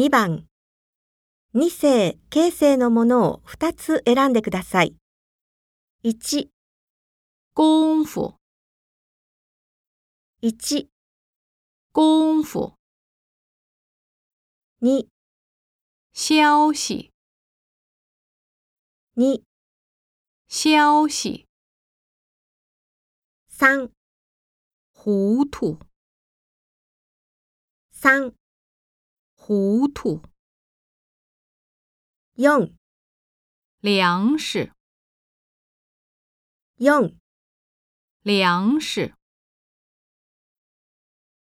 2番、二声・形声のものを2つ選んでください。1、功夫。1、功夫。2、消息。2、消息。3、糊涂。3、糊涂。4、粮食。4、粮食。